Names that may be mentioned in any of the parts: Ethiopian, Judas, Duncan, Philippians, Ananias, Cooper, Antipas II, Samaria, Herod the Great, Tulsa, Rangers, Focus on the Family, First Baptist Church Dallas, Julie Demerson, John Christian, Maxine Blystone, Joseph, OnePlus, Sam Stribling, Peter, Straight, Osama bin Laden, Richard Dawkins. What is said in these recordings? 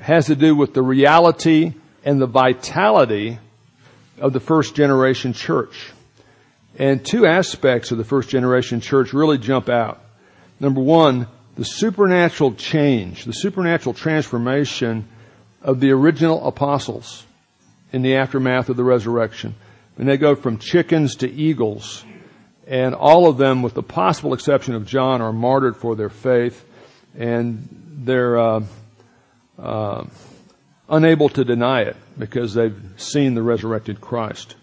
has to do with the reality and the vitality of the first generation church. And two aspects of the first generation church really jump out. Number one, the supernatural change, the supernatural transformation of the original apostles in the aftermath of the resurrection. And they go from chickens to eagles, and all of them, with the possible exception of John, are martyred for their faith, and they're unable to deny it because they've seen the resurrected Christ.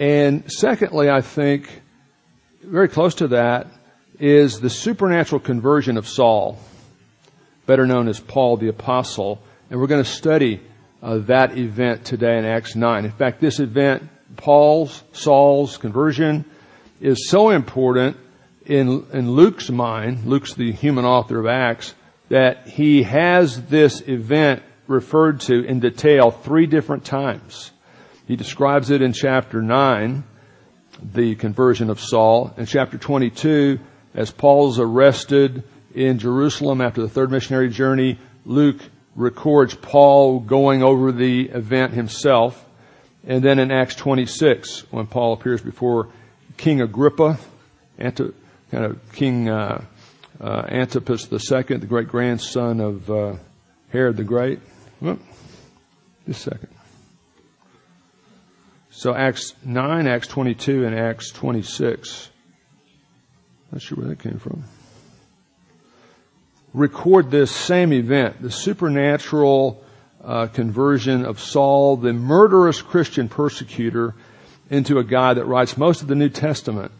And secondly, I think, very close to that, is the supernatural conversion of Saul, better known as Paul the Apostle. And we're going to study that event today in Acts 9. In fact, this event, Saul's conversion, is so important in Luke's mind, Luke's the human author of Acts, that he has this event referred to in detail three different times. He describes it in chapter 9, the conversion of Saul. In chapter 22, as Paul's arrested in Jerusalem after the third missionary journey, Luke records Paul going over the event himself. And then in Acts 26, when Paul appears before King Agrippa, Antipas II, the great-grandson of Herod the Great. Just a second. So Acts 9, Acts 22, and Acts 26. Not sure where that came from. Record this same event, the supernatural conversion of Saul, the murderous Christian persecutor, into a guy that writes most of the New Testament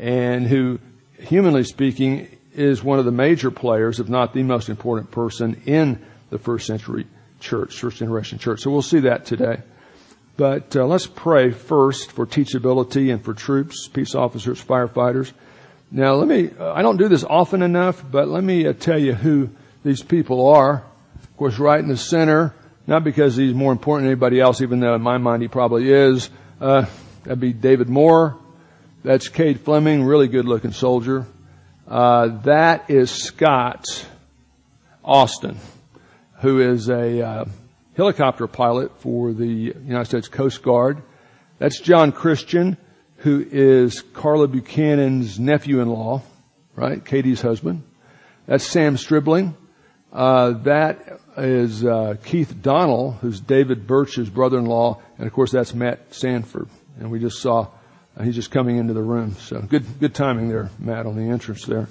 and who, humanly speaking, is one of the major players, if not the most important person in the first century church, first generation church. So we'll see that today. But let's pray first for teachability and for troops, peace officers, firefighters. Now, I don't do this often enough, but let me tell you who these people are. Of course, right in the center, not because he's more important than anybody else, even though in my mind he probably is. That'd be David Moore. That's Cade Fleming, really good-looking soldier. That is Scott Austin, who is a helicopter pilot for the United States Coast Guard. That's John Christian, who is Carla Buchanan's nephew-in-law, right? Katie's husband. That's Sam Stribling. That is Keith Donnell, who's David Birch's brother-in-law. And, of course, that's Matt Sanford. And we just saw he's just coming into the room. So good timing there, Matt, on the entrance there.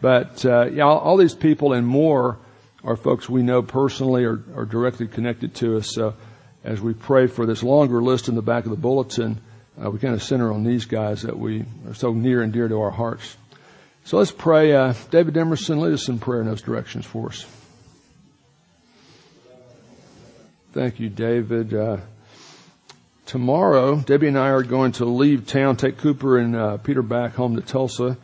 But all these people and more are folks we know personally or are directly connected to us. So as we pray for this longer list in the back of the bulletin, we kind of center on these guys that we are so near and dear to our hearts. So let's pray. David Emerson, lead us in prayer in those directions for us. Thank you, David. Tomorrow, Debbie and I are going to leave town, take Cooper and Peter back home to Tulsa,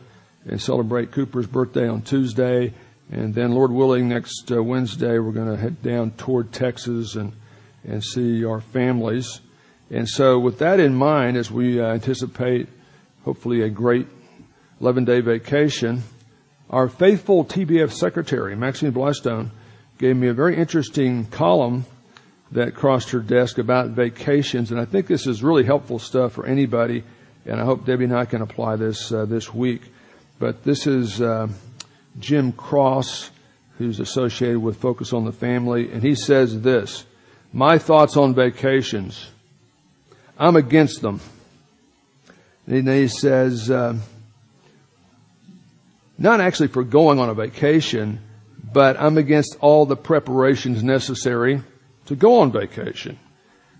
and celebrate Cooper's birthday on Tuesday. And then, Lord willing, next Wednesday, we're going to head down toward Texas and see our families. And so with that in mind, as we anticipate, hopefully, a great 11-day vacation, our faithful TBF secretary, Maxine Blystone, gave me a very interesting column that crossed her desk about vacations. And I think this is really helpful stuff for anybody. And I hope Debbie and I can apply this this week. But this is Jim Cross, who's associated with Focus on the Family. And he says this: my thoughts on vacations. I'm against them. And he says, not actually for going on a vacation, but I'm against all the preparations necessary to go on vacation.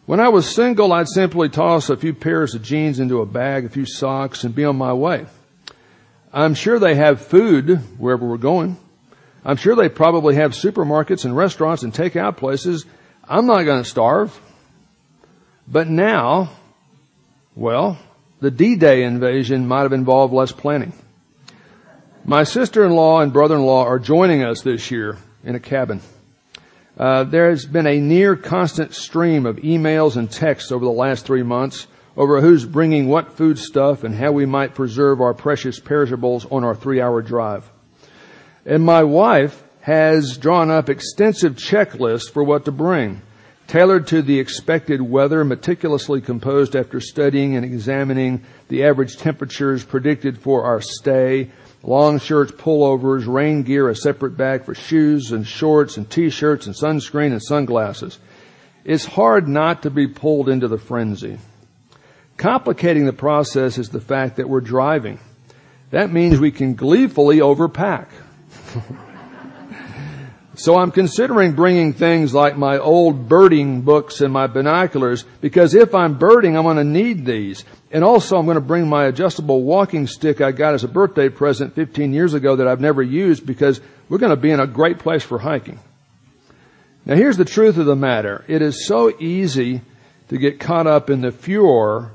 When I was single, I'd simply toss a few pairs of jeans into a bag, a few socks, and be on my way. I'm sure they have food wherever we're going. I'm sure they probably have supermarkets and restaurants and takeout places. I'm not going to starve. But now, well, the D-Day invasion might have involved less planning. My sister-in-law and brother-in-law are joining us this year in a cabin. There has been a near constant stream of emails and texts over the last 3 months over who's bringing what food stuff and how we might preserve our precious perishables on our 3-hour drive. And my wife has drawn up extensive checklists for what to bring, tailored to the expected weather, meticulously composed after studying and examining the average temperatures predicted for our stay, long shirts, pullovers, rain gear, a separate bag for shoes and shorts and T-shirts and sunscreen and sunglasses. It's hard not to be pulled into the frenzy. Complicating the process is the fact that we're driving. That means we can gleefully overpack. So I'm considering bringing things like my old birding books and my binoculars, because if I'm birding, I'm going to need these. And also I'm going to bring my adjustable walking stick I got as a birthday present 15 years ago that I've never used, because we're going to be in a great place for hiking. Now here's the truth of the matter. It is so easy to get caught up in the furor,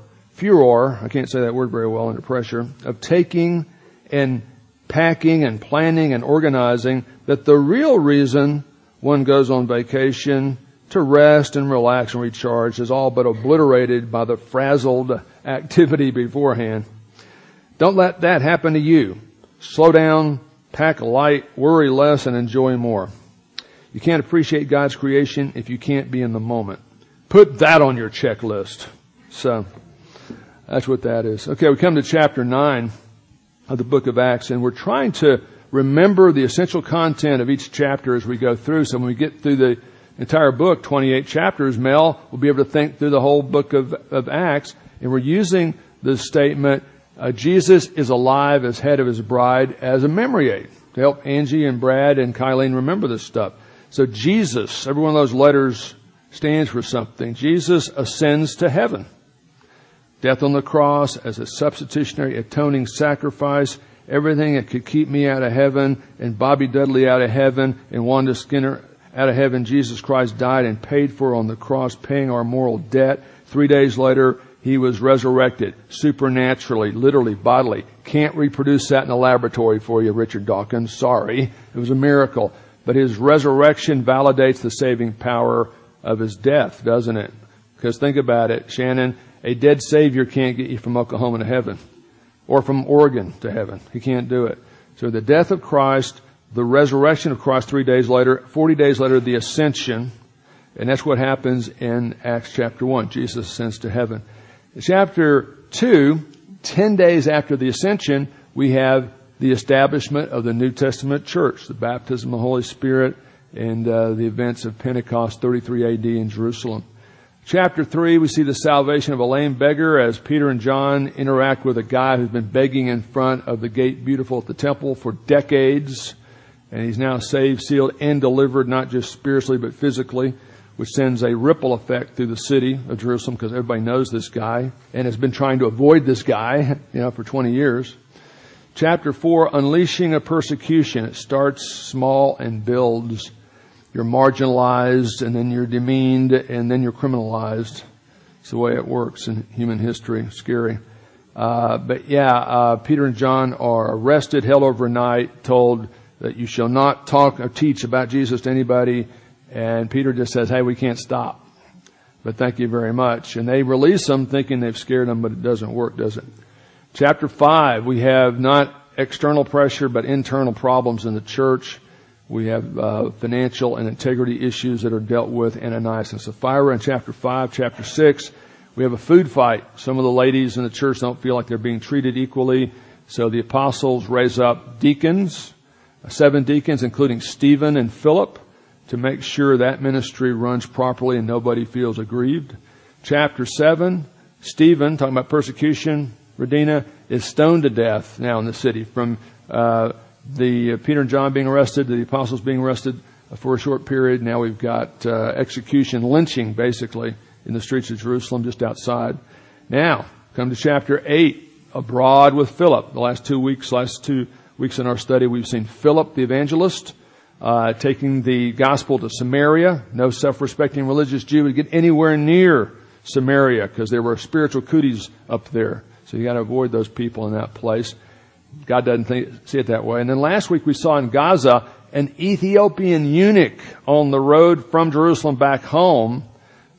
I can't say that word very well under pressure, of taking and packing and planning and organizing, that the real reason one goes on vacation to rest and relax and recharge is all but obliterated by the frazzled activity beforehand. Don't let that happen to you. Slow down, pack light, worry less, and enjoy more. You can't appreciate God's creation if you can't be in the moment. Put that on your checklist. So that's what that is. Okay, we come to chapter 9 of the book of Acts, and we're trying to remember the essential content of each chapter as we go through. So when we get through the entire book, 28 chapters, Mel will be able to think through the whole book of Acts. And we're using the statement, Jesus is alive as head of his bride, as a memory aid to help Angie and Brad and Kylene remember this stuff. So Jesus, every one of those letters stands for something. Jesus ascends to heaven. Death on the cross as a substitutionary atoning sacrifice. Everything that could keep me out of heaven and Bobby Dudley out of heaven and Wanda Skinner out of heaven, Jesus Christ died and paid for on the cross, paying our moral debt. 3 days later, he was resurrected supernaturally, literally, bodily. Can't reproduce that in a laboratory for you, Richard Dawkins. Sorry. It was a miracle. But his resurrection validates the saving power of his death, doesn't it? Because think about it, Shannon, a dead Savior can't get you from Oklahoma to heaven or from Oregon to heaven. He can't do it. So the death of Christ, the resurrection of Christ 3 days later, 40 days later, the ascension. And that's what happens in Acts chapter 1. Jesus ascends to heaven. In chapter 2, 10 days after the ascension, we have the establishment of the New Testament church, the baptism of the Holy Spirit, and the events of Pentecost 33 AD in Jerusalem. Chapter 3, we see the salvation of a lame beggar as Peter and John interact with a guy who's been begging in front of the gate beautiful at the temple for decades. And he's now saved, sealed, and delivered, not just spiritually, but physically, which sends a ripple effect through the city of Jerusalem because everybody knows this guy and has been trying to avoid this guy, for 20 years. Chapter 4, unleashing a persecution. It starts small and builds. You're marginalized, and then you're demeaned, and then you're criminalized. It's the way it works in human history. Scary. Peter and John are arrested, held overnight, told that you shall not talk or teach about Jesus to anybody. And Peter just says, hey, we can't stop, but thank you very much. And they release them thinking they've scared them, but it doesn't work, does it? Chapter 5, we have not external pressure, but internal problems in the church. We have financial and integrity issues that are dealt with, Ananias and Sapphira in chapter 5. Chapter 6, we have a food fight. Some of the ladies in the church don't feel like they're being treated equally. So the apostles raise up deacons, 7 deacons, including Stephen and Philip, to make sure that ministry runs properly and nobody feels aggrieved. Chapter 7, Stephen, talking about persecution, Radina, is stoned to death now in the city from Peter and John being arrested, the apostles being arrested for a short period. Now we've got execution, lynching, basically, in the streets of Jerusalem, just outside. Now, come to chapter 8, abroad with Philip. The last two weeks in our study, we've seen Philip the evangelist taking the gospel to Samaria. No self-respecting religious Jew would get anywhere near Samaria because there were spiritual cooties up there. So you got to avoid those people in that place. God doesn't see it that way. And then last week we saw in Gaza an Ethiopian eunuch on the road from Jerusalem back home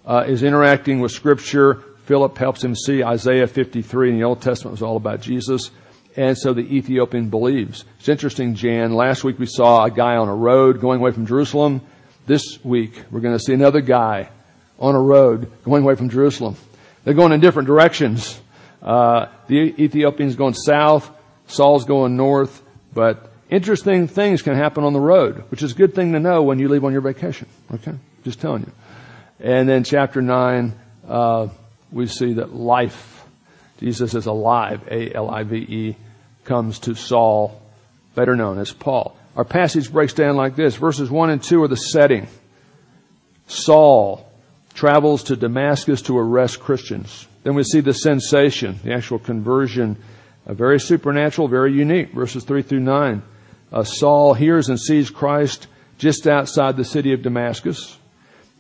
is interacting with Scripture. Philip helps him see Isaiah 53 in the Old Testament was all about Jesus. And so the Ethiopian believes. It's interesting, Jan. Last week we saw a guy on a road going away from Jerusalem. This week we're going to see another guy on a road going away from Jerusalem. They're going in different directions. The Ethiopian's going south. Saul's going north. But interesting things can happen on the road, which is a good thing to know when you leave on your vacation. Okay? Just telling you. And then chapter 9, we see that life, Jesus is alive, A-L-I-V-E, comes to Saul, better known as Paul. Our passage breaks down like this. Verses 1 and 2 are the setting. Saul travels to Damascus to arrest Christians. Then we see the sensation, the actual conversion, very supernatural, very unique. Verses 3 through 9. Saul hears and sees Christ just outside the city of Damascus.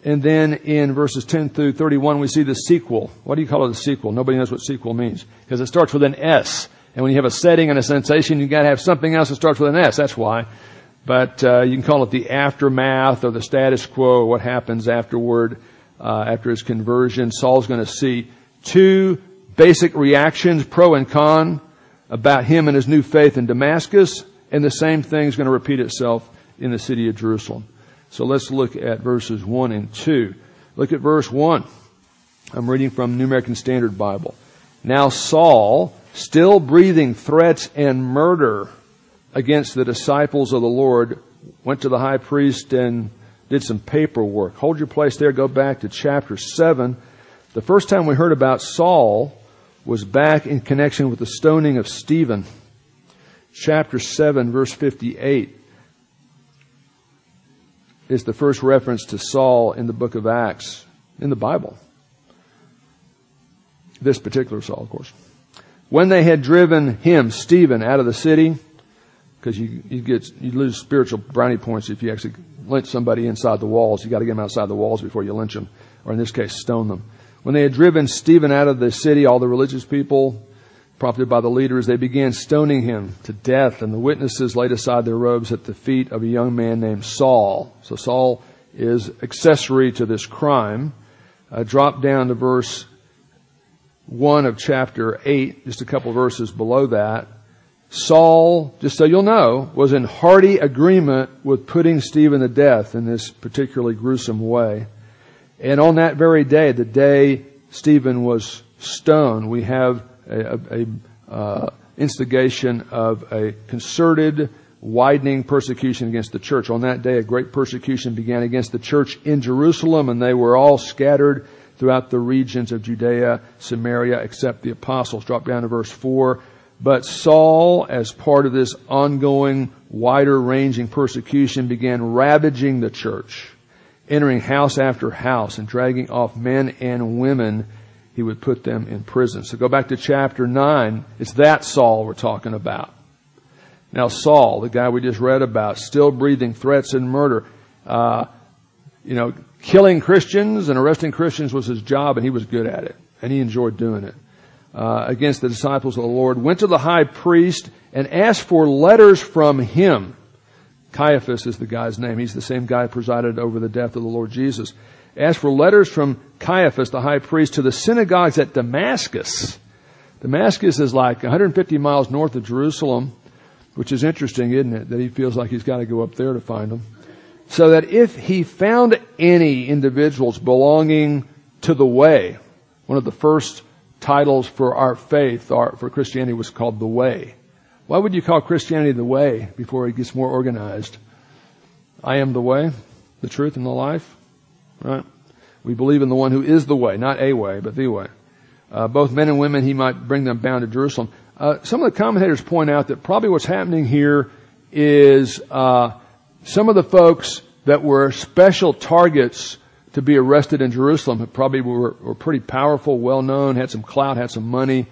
And then in verses 10 through 31, we see the sequel. What do you call it, a sequel? Nobody knows what sequel means because it starts with an S. And when you have a setting and a sensation, you've got to have something else that starts with an S. That's why. But you can call it the aftermath or the status quo, what happens afterward, after his conversion. Saul's going to see two basic reactions, pro and con, about him and his new faith in Damascus. And the same thing's going to repeat itself in the city of Jerusalem. So let's look at verses 1 and 2. Look at verse 1. I'm reading from New American Standard Bible. Now Saul, still breathing threats and murder against the disciples of the Lord, went to the high priest and did some paperwork. Hold your place there. Go back to chapter 7. The first time we heard about Saul was back in connection with the stoning of Stephen. Chapter 7, verse 58. Is the first reference to Saul in the book of Acts, in the Bible. This particular Saul, of course. When they had driven him, Stephen, out of the city, because you lose spiritual brownie points if you actually lynch somebody inside the walls. You got to get them outside the walls before you lynch them, or in this case, stone them. When they had driven Stephen out of the city, all the religious people, prompted by the leaders, they began stoning him to death, and the witnesses laid aside their robes at the feet of a young man named Saul. So Saul is accessory to this crime. Drop down to verse 1 of chapter 8, just a couple verses below that. Saul, just so you'll know, was in hearty agreement with putting Stephen to death in this particularly gruesome way. And on that very day, the day Stephen was stoned, we have instigation of a concerted, widening persecution against the church. On that day, a great persecution began against the church in Jerusalem, and they were all scattered throughout the regions of Judea, Samaria, except the apostles. Drop down to verse 4. But Saul, as part of this ongoing, wider-ranging persecution, began ravaging the church, entering house after house and dragging off men and women. He would put them in prison. So go back to chapter 9. It's that Saul we're talking about. Now Saul, the guy we just read about, still breathing threats and murder. Killing Christians and arresting Christians was his job, and he was good at it. And he enjoyed doing it. Against the disciples of the Lord. Went to the high priest and asked for letters from him. Caiaphas is the guy's name. He's the same guy who presided over the death of the Lord Jesus. Asked for letters from Caiaphas, the high priest, to the synagogues at Damascus. Damascus is like 150 miles north of Jerusalem, which is interesting, isn't it? That he feels like he's got to go up there to find them. So that if he found any individuals belonging to the way, one of the first titles for our faith, or for Christianity, was called the way. Why would you call Christianity the way before it gets more organized? I am the way, the truth, and the life. Right? We believe in the one who is the way, not a way, but the way. Both men and women, he might bring them bound to Jerusalem. Some of the commentators point out that probably what's happening here is some of the folks that were special targets to be arrested in Jerusalem probably were pretty powerful, well-known, had some clout, had some money,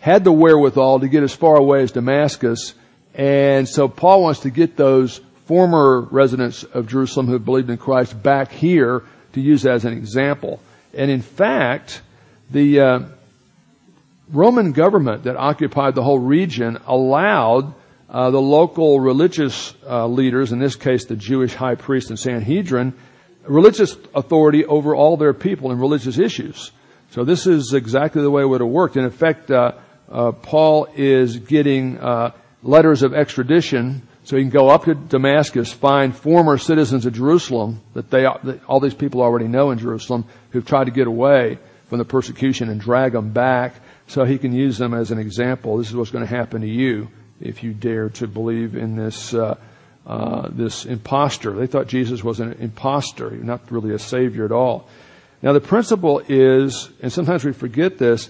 had the wherewithal to get as far away as Damascus. And so Paul wants to get those former residents of Jerusalem who believed in Christ back here to use that as an example. And in fact, the Roman government that occupied the whole region allowed the local religious leaders, in this case the Jewish high priest and Sanhedrin, religious authority over all their people in religious issues. So this is exactly the way it would have worked. And in fact, Paul is getting letters of extradition so he can go up to Damascus, find former citizens of Jerusalem that all these people already know in Jerusalem who've tried to get away from the persecution and drag them back so he can use them as an example. This is what's going to happen to you if you dare to believe in this this imposter. They thought Jesus was an imposter, not really a savior at all. Now the principle is, and sometimes we forget this,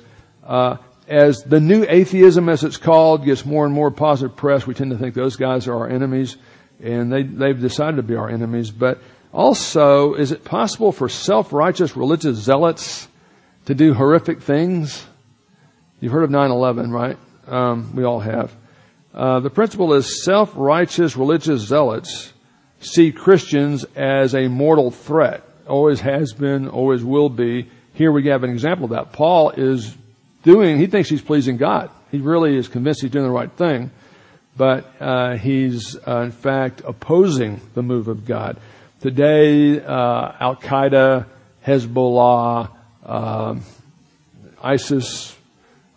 as the new atheism, as it's called, gets more and more positive press, we tend to think those guys are our enemies, and they've decided to be our enemies. But also, is it possible for self-righteous religious zealots to do horrific things? You've heard of 9/11, right? We all have. The principle is self-righteous religious zealots see Christians as a mortal threat. Always has been, always will be. Here we have an example of that. Paul is doing, he thinks he's pleasing God. He really is convinced he's doing the right thing. But he's, in fact, opposing the move of God. Today, Al-Qaeda, Hezbollah, ISIS,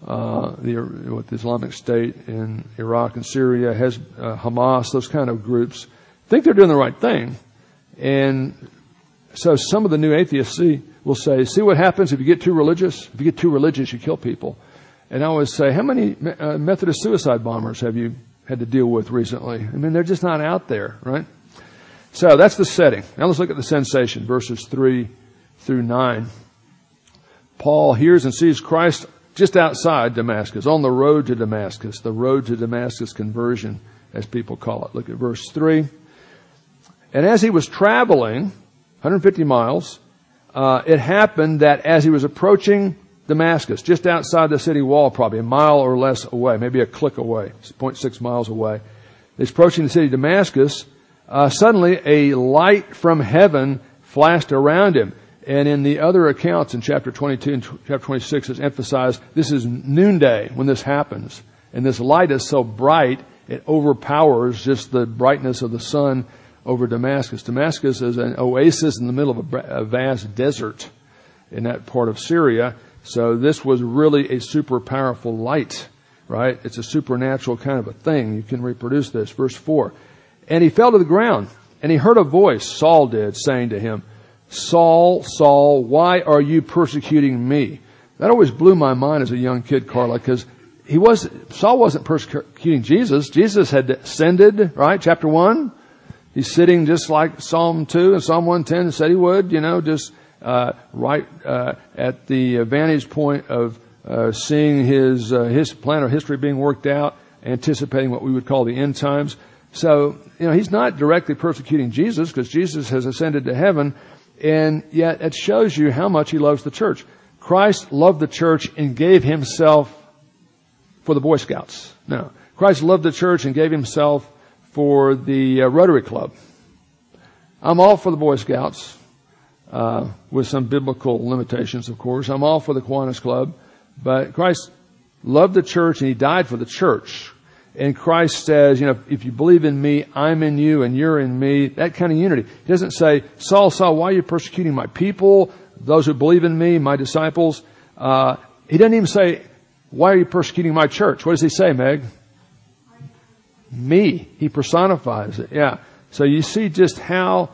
the Islamic State in Iraq and Syria, Hamas, those kind of groups, think they're doing the right thing. And so some of the new atheists will say, what happens if you get too religious? If you get too religious, you kill people. And I always say, how many Methodist suicide bombers have you had to deal with recently? I mean, they're just not out there, right? So that's the setting. Now let's look at the sensation, verses 3 through 9. Paul hears and sees Christ just outside Damascus, on the road to Damascus conversion, as people call it. Look at verse 3. And as he was traveling 150 miles, it happened that as he was approaching Damascus, just outside the city wall, probably a mile or less away, maybe a click away, 0.6 miles away, he's approaching the city of Damascus, suddenly a light from heaven flashed around him. And in the other accounts in chapter 22 and chapter 26, it's emphasized this is noonday when this happens. And this light is so bright, it overpowers just the brightness of the sun over Damascus. Damascus is an oasis in the middle of a vast desert in that part of Syria. So this was really a super powerful light, right? It's a supernatural kind of a thing. You can reproduce this. Verse 4. And he fell to the ground, and he heard a voice, Saul did, saying to him, Saul, Saul, why are you persecuting me? That always blew my mind as a young kid, Carla, because Saul wasn't persecuting Jesus. Jesus had ascended, right? Chapter 1. He's sitting just like Psalm 2 and Psalm 110 said he would, just right at the vantage point of seeing his plan of history being worked out, anticipating what we would call the end times. So, he's not directly persecuting Jesus because Jesus has ascended to heaven, and yet it shows you how much he loves the church. Christ loved the church and gave himself for the Boy Scouts. No, Christ loved the church and gave himself for the Rotary Club. I'm all for the Boy Scouts, with some biblical limitations, of course. I'm all for the Kiwanis Club, but Christ loved the church and he died for the church. And Christ says, if you believe in me, I'm in you and you're in me, that kind of unity. He doesn't say, Saul, Saul, why are you persecuting my people, those who believe in me, my disciples? He doesn't even say, why are you persecuting my church? What does he say, Meg? Me. He personifies it. Yeah. So you see just how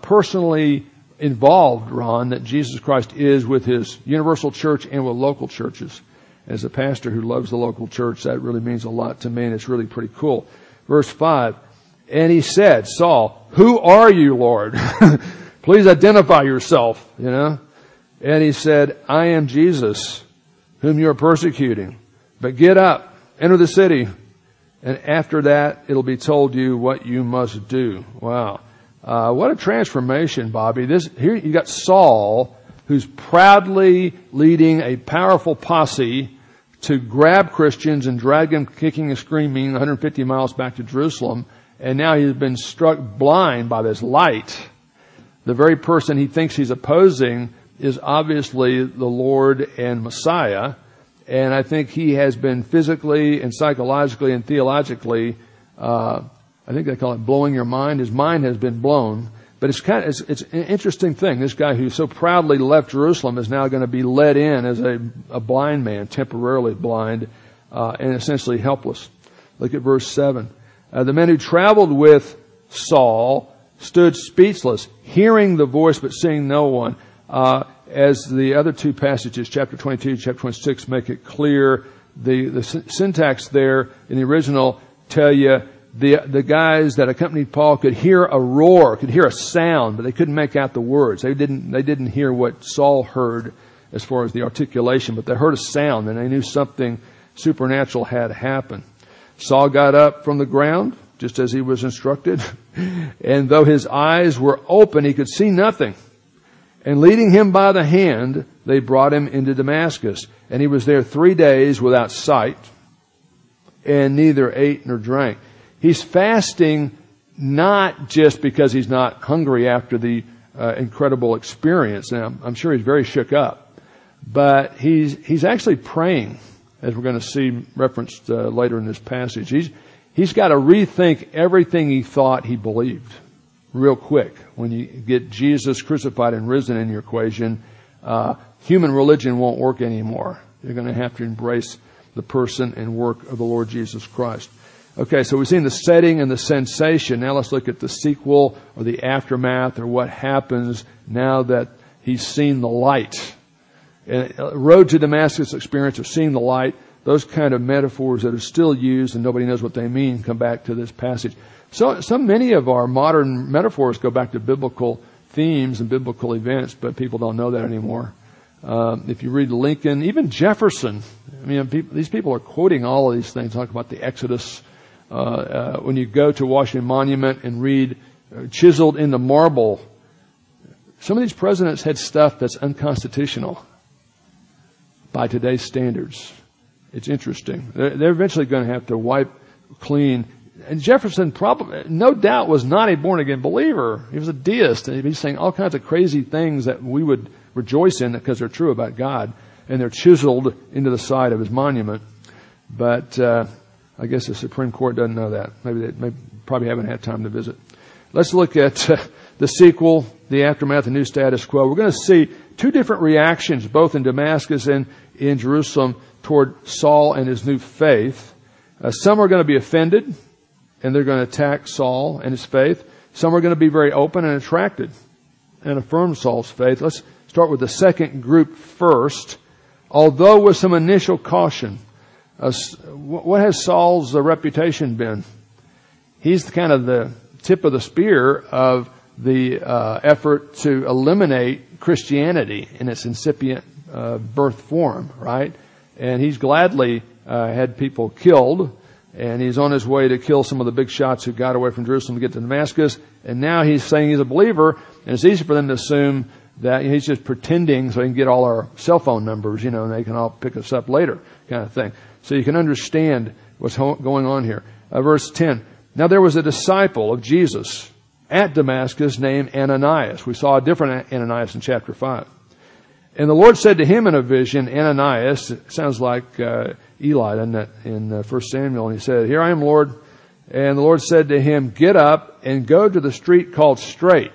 personally involved, Ron, that Jesus Christ is with his universal church and with local churches. As a pastor who loves the local church, that really means a lot to me, and it's really pretty cool. Verse 5, and he said, Saul, who are you, Lord? Please identify yourself, And he said, I am Jesus, whom you are persecuting. But get up, enter the city, and after that, it'll be told you what you must do. Wow. What a transformation, Bobby. Here you got Saul, who's proudly leading a powerful posse to grab Christians and drag them kicking and screaming 150 miles back to Jerusalem. And now he's been struck blind by this light. The very person he thinks he's opposing is obviously the Lord and Messiah. And I think he has been physically and psychologically and theologically, I think they call it blowing your mind. His mind has been blown But it's kind of, it's an interesting thing. This guy who so proudly left Jerusalem is now going to be led in as a blind man, temporarily blind, and essentially helpless. Look at verse 7. The men who traveled with Saul stood speechless, hearing the voice but seeing no one. As the other two passages, chapter 22, chapter 26, make it clear, the syntax there in the original tell you the guys that accompanied Paul could hear a roar, could hear a sound, but they couldn't make out the words. They didn't hear what Saul heard as far as the articulation, but they heard a sound and they knew something supernatural had happened. Saul got up from the ground, just as he was instructed, and though his eyes were open, he could see nothing. And leading him by the hand, they brought him into Damascus. And he was there 3 days without sight, and neither ate nor drank. He's fasting not just because he's not hungry after the incredible experience. Now, I'm sure he's very shook up, but he's actually praying, as we're going to see referenced later in this passage. He's got to rethink everything he thought he believed real quick. When you get Jesus crucified and risen in your equation, human religion won't work anymore. You're going to have to embrace the person and work of the Lord Jesus Christ. Okay, so we've seen the setting and the sensation. Now let's look at the sequel or the aftermath or what happens now that he's seen the light. And road to Damascus experience of seeing the light. Those kind of metaphors that are still used and nobody knows what they mean come back to this passage. So many of our modern metaphors go back to biblical themes and biblical events, but people don't know that anymore. If you read Lincoln, even Jefferson, I mean, these people are quoting all of these things, talking about the Exodus. When you go to Washington Monument and read chiseled into marble, some of these presidents had stuff that's unconstitutional by today's standards. It's interesting. They're eventually going to have to wipe clean. And Jefferson probably, no doubt, was not a born-again believer. He was a deist. And he's saying all kinds of crazy things that we would rejoice in because they're true about God. And they're chiseled into the side of his monument. But I guess the Supreme Court doesn't know that. Maybe probably haven't had time to visit. Let's look at the sequel, the aftermath, the new status quo. We're going to see two different reactions, both in Damascus and in Jerusalem, toward Saul and his new faith. Some are going to be offended, and they're going to attack Saul and his faith. Some are going to be very open and attracted and affirm Saul's faith. Let's start with the second group first. Although with some initial caution, what has Saul's reputation been? He's kind of the tip of the spear of the effort to eliminate Christianity in its incipient birth form, right? And he's gladly had people killed, and he's on his way to kill some of the big shots who got away from Jerusalem to get to Damascus. And now he's saying he's a believer, and it's easy for them to assume that he's just pretending so he can get all our cell phone numbers, you know, and they can all pick us up later kind of thing. So you can understand what's going on here. Verse 10, now there was a disciple of Jesus at Damascus named Ananias. We saw a different Ananias in chapter 5. And the Lord said to him in a vision, Ananias, it sounds like Eli, doesn't it, in 1 Samuel. And he said, here I am, Lord. And the Lord said to him, get up and go to the street called Straight.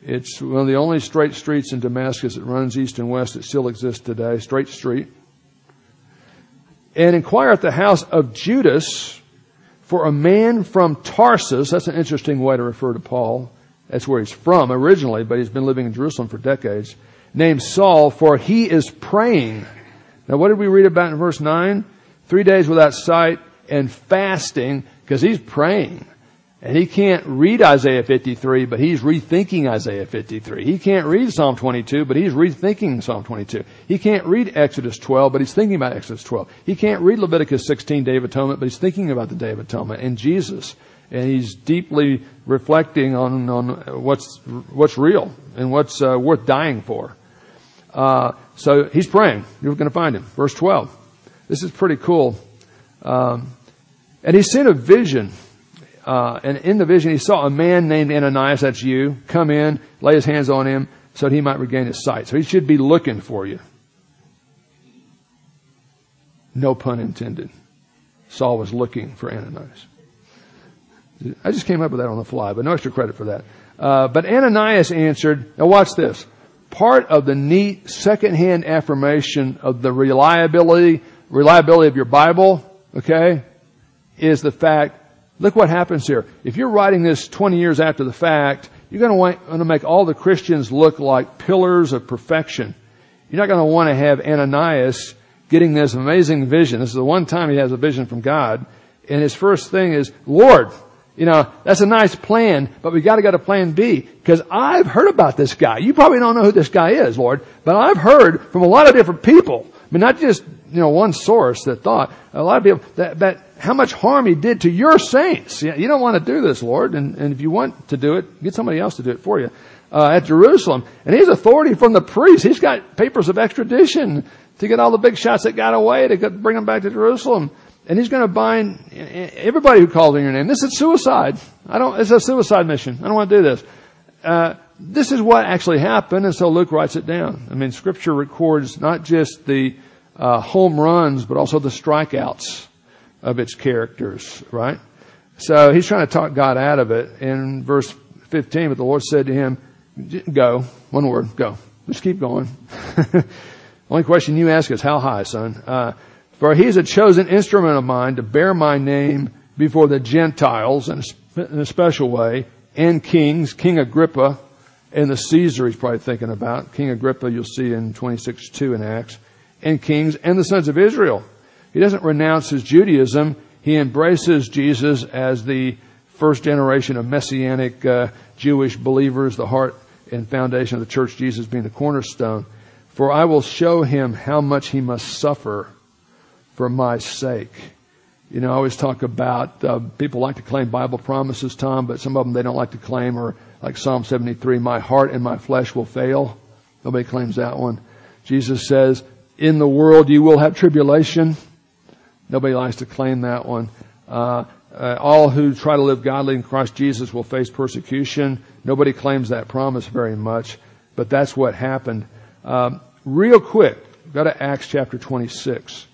It's one of the only straight streets in Damascus that runs east and west that still exists today, Straight Street. And inquire at the house of Judas for a man from Tarsus. That's an interesting way to refer to Paul. That's where he's from originally, but he's been living in Jerusalem for decades. Named Saul, for he is praying. Now, what did we read about in verse 9? 3 days without sight and fasting, because he's praying. And he can't read Isaiah 53, but he's rethinking Isaiah 53. He can't read Psalm 22, but he's rethinking Psalm 22. He can't read Exodus 12, but he's thinking about Exodus 12. He can't read Leviticus 16, Day of Atonement, but he's thinking about the Day of Atonement and Jesus. And he's deeply reflecting on what's real and what's worth dying for. So he's praying. You're going to find him. Verse 12. This is pretty cool. And he's seen a vision. And in the vision, he saw a man named Ananias, that's you, come in, lay his hands on him so that he might regain his sight. So he should be looking for you. No pun intended. Saul was looking for Ananias. I just came up with that on the fly, but no extra credit for that. But Ananias answered, now watch this, part of the neat secondhand affirmation of the reliability of your Bible, okay, is the fact, look what happens here. If you're writing this 20 years after the fact, you're going to make all the Christians look like pillars of perfection. You're not going to want to have Ananias getting this amazing vision. This is the one time he has a vision from God. And his first thing is, Lord, you know, that's a nice plan, but we got to go to plan B, because I've heard about this guy. You probably don't know who this guy is, Lord, but I've heard from a lot of different people. I mean, not just, you know, one source that thought, a lot of people, that how much harm he did to your saints. You don't want to do this, Lord, and if you want to do it, get somebody else to do it for you. At Jerusalem, and he has authority from the priests. He's got papers of extradition to get all the big shots that got away to bring them back to Jerusalem. And he's going to bind everybody who calls on your name. This is suicide. It's a suicide mission. I don't want to do this. This is what actually happened. And so Luke writes it down. I mean, scripture records not just the, home runs, but also the strikeouts of its characters, right? So he's trying to talk God out of it. In verse 15, but the Lord said to him, go. One word, go. Just keep going. Only question you ask is, how high, son? For he is a chosen instrument of mine to bear my name before the Gentiles in a special way, and kings, King Agrippa, and the Caesar he's probably thinking about. King Agrippa you'll see in 26:2 in Acts, and kings and the sons of Israel. He doesn't renounce his Judaism. He embraces Jesus as the first generation of messianic Jewish believers, the heart and foundation of the church, Jesus being the cornerstone. For I will show him how much he must suffer for my sake. You know, I always talk about, people like to claim Bible promises, Tom, but some of them they don't like to claim, or like Psalm 73, my heart and my flesh will fail. Nobody claims that one. Jesus says, in the world you will have tribulation. Nobody likes to claim that one. All who try to live godly in Christ Jesus will face persecution. Nobody claims that promise very much, but that's what happened. Real quick, go to Acts chapter 26.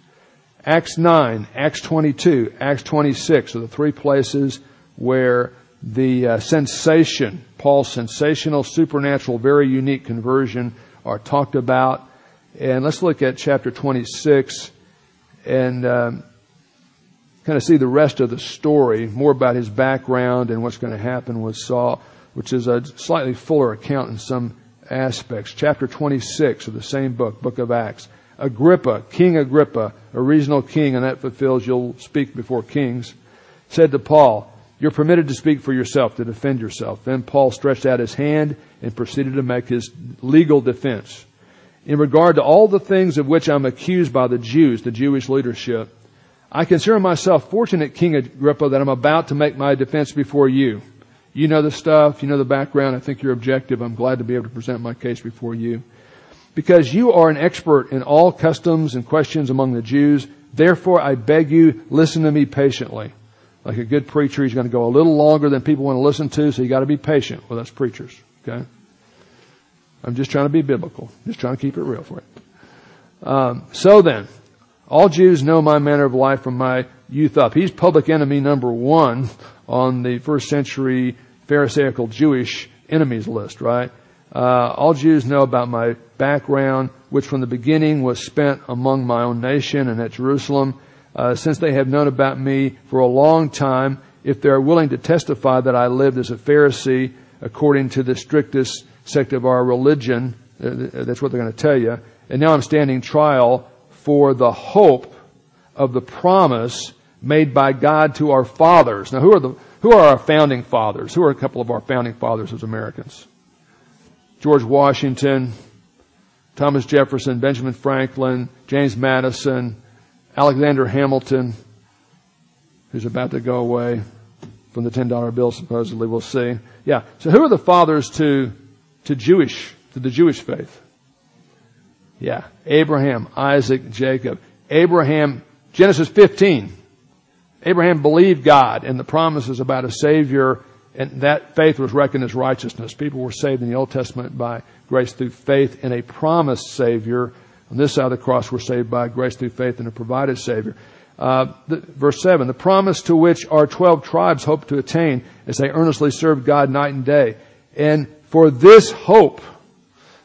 Acts 9, Acts 22, Acts 26 are the three places where the sensation, Paul's sensational, supernatural, very unique conversion are talked about. And let's look at chapter 26 and kind of see the rest of the story, more about his background and what's going to happen with Saul, which is a slightly fuller account in some aspects. Chapter 26 of the same book, book of Acts. Agrippa, King Agrippa, a regional king, and that fulfills you'll speak before kings, said to Paul, you're permitted to speak for yourself, to defend yourself. Then Paul stretched out his hand and proceeded to make his legal defense. In regard to all the things of which I'm accused by the Jews, the Jewish leadership, I consider myself fortunate, King Agrippa, that I'm about to make my defense before you. You know the stuff, you know the background, I think you're objective. I'm glad to be able to present my case before you. Because you are an expert in all customs and questions among the Jews, therefore I beg you, listen to me patiently. Like a good preacher, he's going to go a little longer than people want to listen to, so you got to be patient. Well, that's preachers, okay? I'm just trying to be biblical. Just trying to keep it real for you. So then, all Jews know my manner of life from my youth up. He's public enemy number one on the first century Pharisaical Jewish enemies list, right? All Jews know about my background, which from the beginning was spent among my own nation and at Jerusalem, since they have known about me for a long time, if they are willing to testify that I lived as a Pharisee according to the strictest sect of our religion, that's what they're going to tell you. And now I'm standing trial for the hope of the promise made by God to our fathers. Now, who are our founding fathers? Who are a couple of our founding fathers as Americans? George Washington, Thomas Jefferson, Benjamin Franklin, James Madison, Alexander Hamilton, who's about to go away from the $10 bill, supposedly. We'll see. Yeah. So who are the fathers to the Jewish faith? Yeah. Abraham, Isaac, Jacob. Abraham, Genesis 15. Abraham believed God and the promises about a Savior, and that faith was reckoned as righteousness. People were saved in the Old Testament by grace through faith in a promised Savior. On this side of the cross, we're saved by grace through faith in a provided Savior. Verse 7, the promise to which our 12 tribes hope to attain as they earnestly serve God night and day. And for this hope,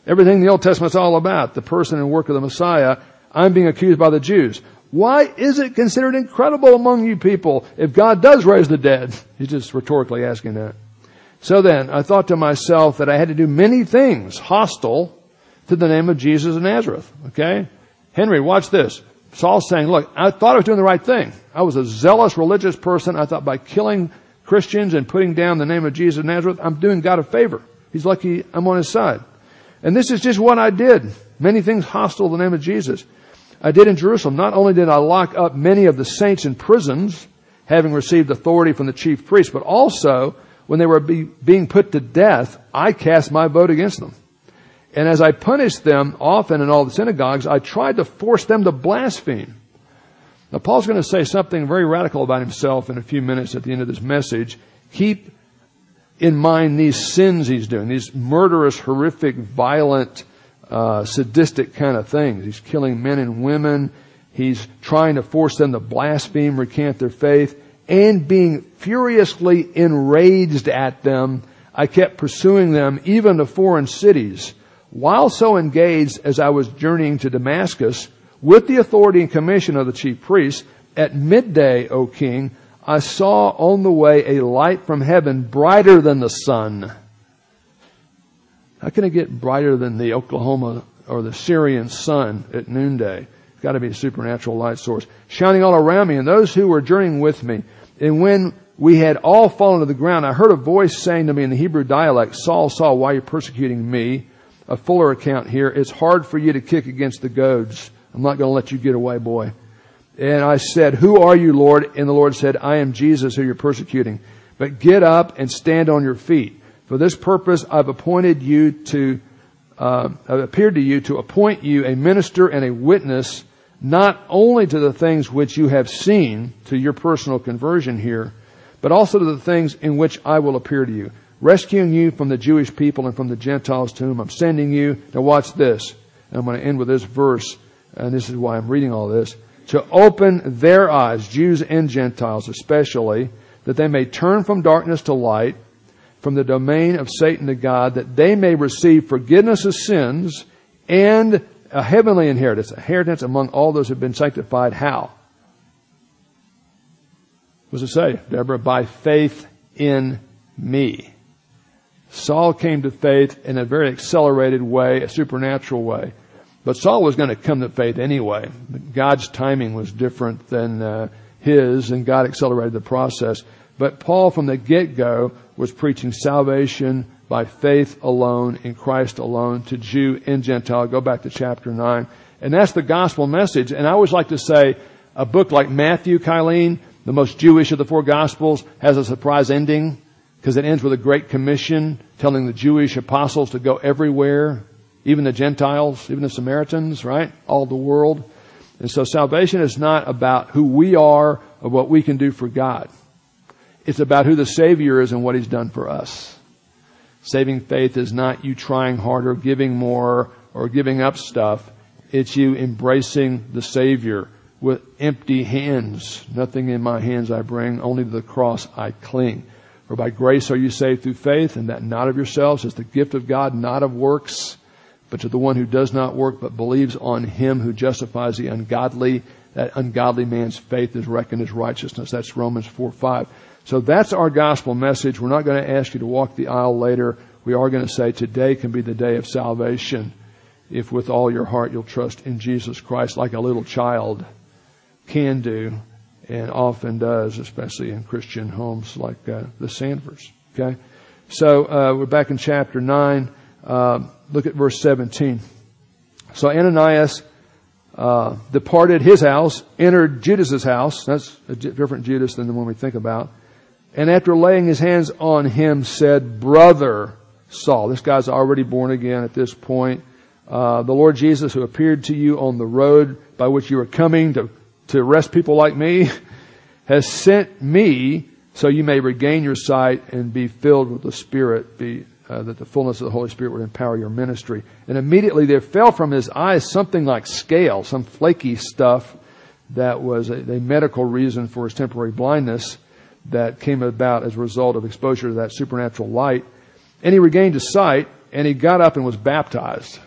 everything the Old Testament's all about, the person and work of the Messiah, I'm being accused by the Jews. Why is it considered incredible among you people if God does raise the dead? He's just rhetorically asking that. So then, I thought to myself that I had to do many things hostile to the name of Jesus of Nazareth. Okay? Henry, watch this. Saul's saying, look, I thought I was doing the right thing. I was a zealous religious person. I thought by killing Christians and putting down the name of Jesus of Nazareth, I'm doing God a favor. He's lucky I'm on his side. And this is just what I did. Many things hostile to the name of Jesus. I did in Jerusalem. Not only did I lock up many of the saints in prisons, having received authority from the chief priests, but also when they were being put to death, I cast my vote against them. And as I punished them often in all the synagogues, I tried to force them to blaspheme. Now, Paul's going to say something very radical about himself in a few minutes at the end of this message. Keep in mind these sins he's doing, these murderous, horrific, violent, sadistic kind of things. He's killing men and women. He's trying to force them to blaspheme, recant their faith, and being furiously enraged at them. I kept pursuing them even to foreign cities. While so engaged as I was journeying to Damascus, with the authority and commission of the chief priests, at midday, O king, I saw on the way a light from heaven brighter than the sun. How can it get brighter than the Oklahoma or the Syrian sun at noonday? It's got to be a supernatural light source. Shining all around me and those who were journeying with me. And when we had all fallen to the ground, I heard a voice saying to me in the Hebrew dialect, Saul, Saul, why are you persecuting me? A fuller account here. It's hard for you to kick against the goads. I'm not going to let you get away, boy. And I said, who are you, Lord? And the Lord said, I am Jesus who you're persecuting. But get up and stand on your feet. For this purpose, I've appointed you to, I've appeared to you to appoint you a minister and a witness, not only to the things which you have seen, to your personal conversion here, but also to the things in which I will appear to you, rescuing you from the Jewish people and from the Gentiles to whom I'm sending you. Now watch this. And I'm going to end with this verse. And this is why I'm reading all this. To open their eyes, Jews and Gentiles especially, that they may turn from darkness to light, from the domain of Satan to God, that they may receive forgiveness of sins and a heavenly inheritance, among all those who have been sanctified. How? What does it say, Deborah? By faith in me. Saul came to faith in a very accelerated way, a supernatural way. But Saul was going to come to faith anyway. God's timing was different than his, and God accelerated the process. But Paul, from the get-go, was preaching salvation by faith alone, in Christ alone, to Jew and Gentile. Go back to chapter 9. And that's the gospel message. And I always like to say a book like Matthew, Kylene, the most Jewish of the four gospels, has a surprise ending because it ends with a great commission telling the Jewish apostles to go everywhere, even the Gentiles, even the Samaritans, right? All the world. And so salvation is not about who we are or what we can do for God. It's about who the Savior is and what He's done for us. Saving faith is not you trying harder, giving more, or giving up stuff. It's you embracing the Savior with empty hands. Nothing in my hands I bring, only to the cross I cling. For by grace are you saved through faith, and that not of yourselves. It's the gift of God, not of works. But to the one who does not work, but believes on Him who justifies the ungodly, that ungodly man's faith is reckoned as righteousness. That's Romans 4:5. So that's our gospel message. We're not going to ask you to walk the aisle later. We are going to say today can be the day of salvation if with all your heart you'll trust in Jesus Christ like a little child can do and often does, especially in Christian homes like the Sanfords. Okay? So we're back in chapter 9. Look at verse 17. So Ananias departed his house, entered Judas's house. That's a different Judas than the one we think about. And after laying his hands on him, said, Brother Saul. This guy's already born again at this point. The Lord Jesus, who appeared to you on the road by which you were coming to arrest people like me, has sent me so you may regain your sight and be filled with the Spirit, that the fullness of the Holy Spirit would empower your ministry. And immediately there fell from his eyes something like scale, some flaky stuff that was a medical reason for his temporary blindness that came about as a result of exposure to that supernatural light. And he regained his sight, and he got up and was baptized.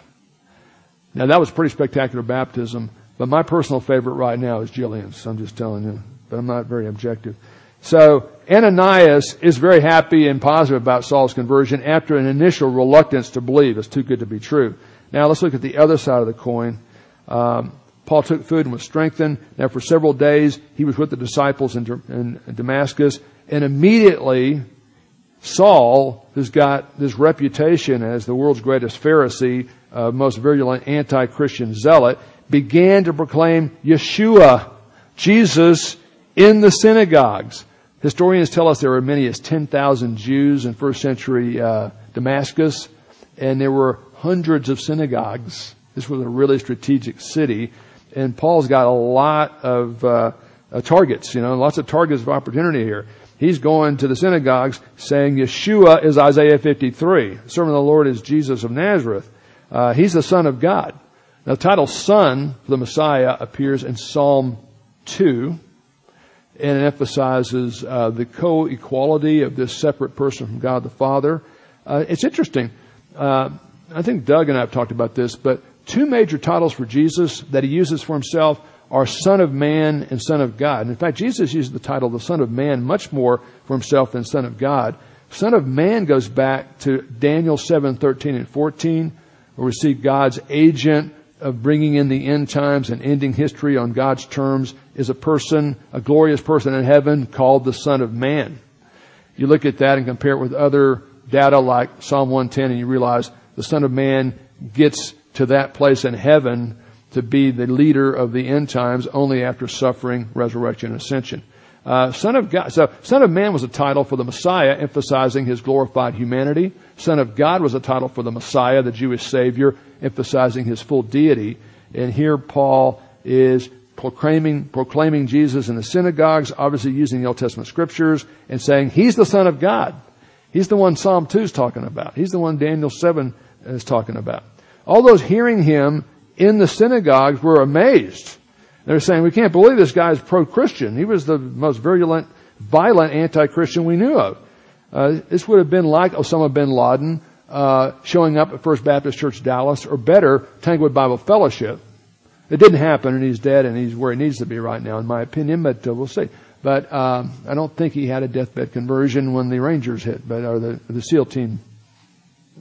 Now, that was pretty spectacular baptism, but my personal favorite right now is Jillian's. I'm just telling you, but I'm not very objective. So Ananias is very happy and positive about Saul's conversion after an initial reluctance to believe. It's too good to be true. Now, let's look at the other side of the coin. Paul took food and was strengthened. Now, for several days, he was with the disciples in Damascus, and immediately Saul, who's got this reputation as the world's greatest Pharisee, most virulent anti-Christian zealot, began to proclaim Yeshua, Jesus, in the synagogues. Historians tell us there were as many as 10,000 Jews in first century Damascus, and there were hundreds of synagogues. This was a really strategic city, and Paul's got a lot of targets, lots of targets of opportunity here. He's going to the synagogues saying Yeshua is Isaiah 53. The servant of the Lord is Jesus of Nazareth. He's the Son of God. Now, the title Son for the Messiah appears in Psalm 2, and it emphasizes the co-equality of this separate person from God the Father. It's interesting. I think Doug and I have talked about this, but two major titles for Jesus that he uses for himself are Son of Man and Son of God. And in fact, Jesus used the title the Son of Man much more for himself than Son of God. Son of Man goes back to Daniel 7:13 and 14, where we see God's agent of bringing in the end times and ending history on God's terms is a person, a glorious person in heaven called the Son of Man. You look at that and compare it with other data like Psalm 110, and you realize the Son of Man gets to that place in heaven to be the leader of the end times only after suffering, resurrection, and ascension. Son of God. So Son of Man was a title for the Messiah, emphasizing his glorified humanity. Son of God was a title for the Messiah, the Jewish Savior, emphasizing his full deity. And here Paul is proclaiming Jesus in the synagogues, obviously using the Old Testament scriptures, and saying he's the Son of God. He's the one Psalm 2 is talking about. He's the one Daniel 7 is talking about. All those hearing him in the synagogues were amazed. They're saying, we can't believe this guy is pro-Christian. He was the most violent anti-Christian we knew of. This would have been like Osama bin Laden showing up at First Baptist Church Dallas, or better, Tanglewood Bible Fellowship. It didn't happen, and he's dead, and he's where he needs to be right now, in my opinion, but we'll see. But I don't think he had a deathbed conversion when the Rangers hit, or the SEAL team.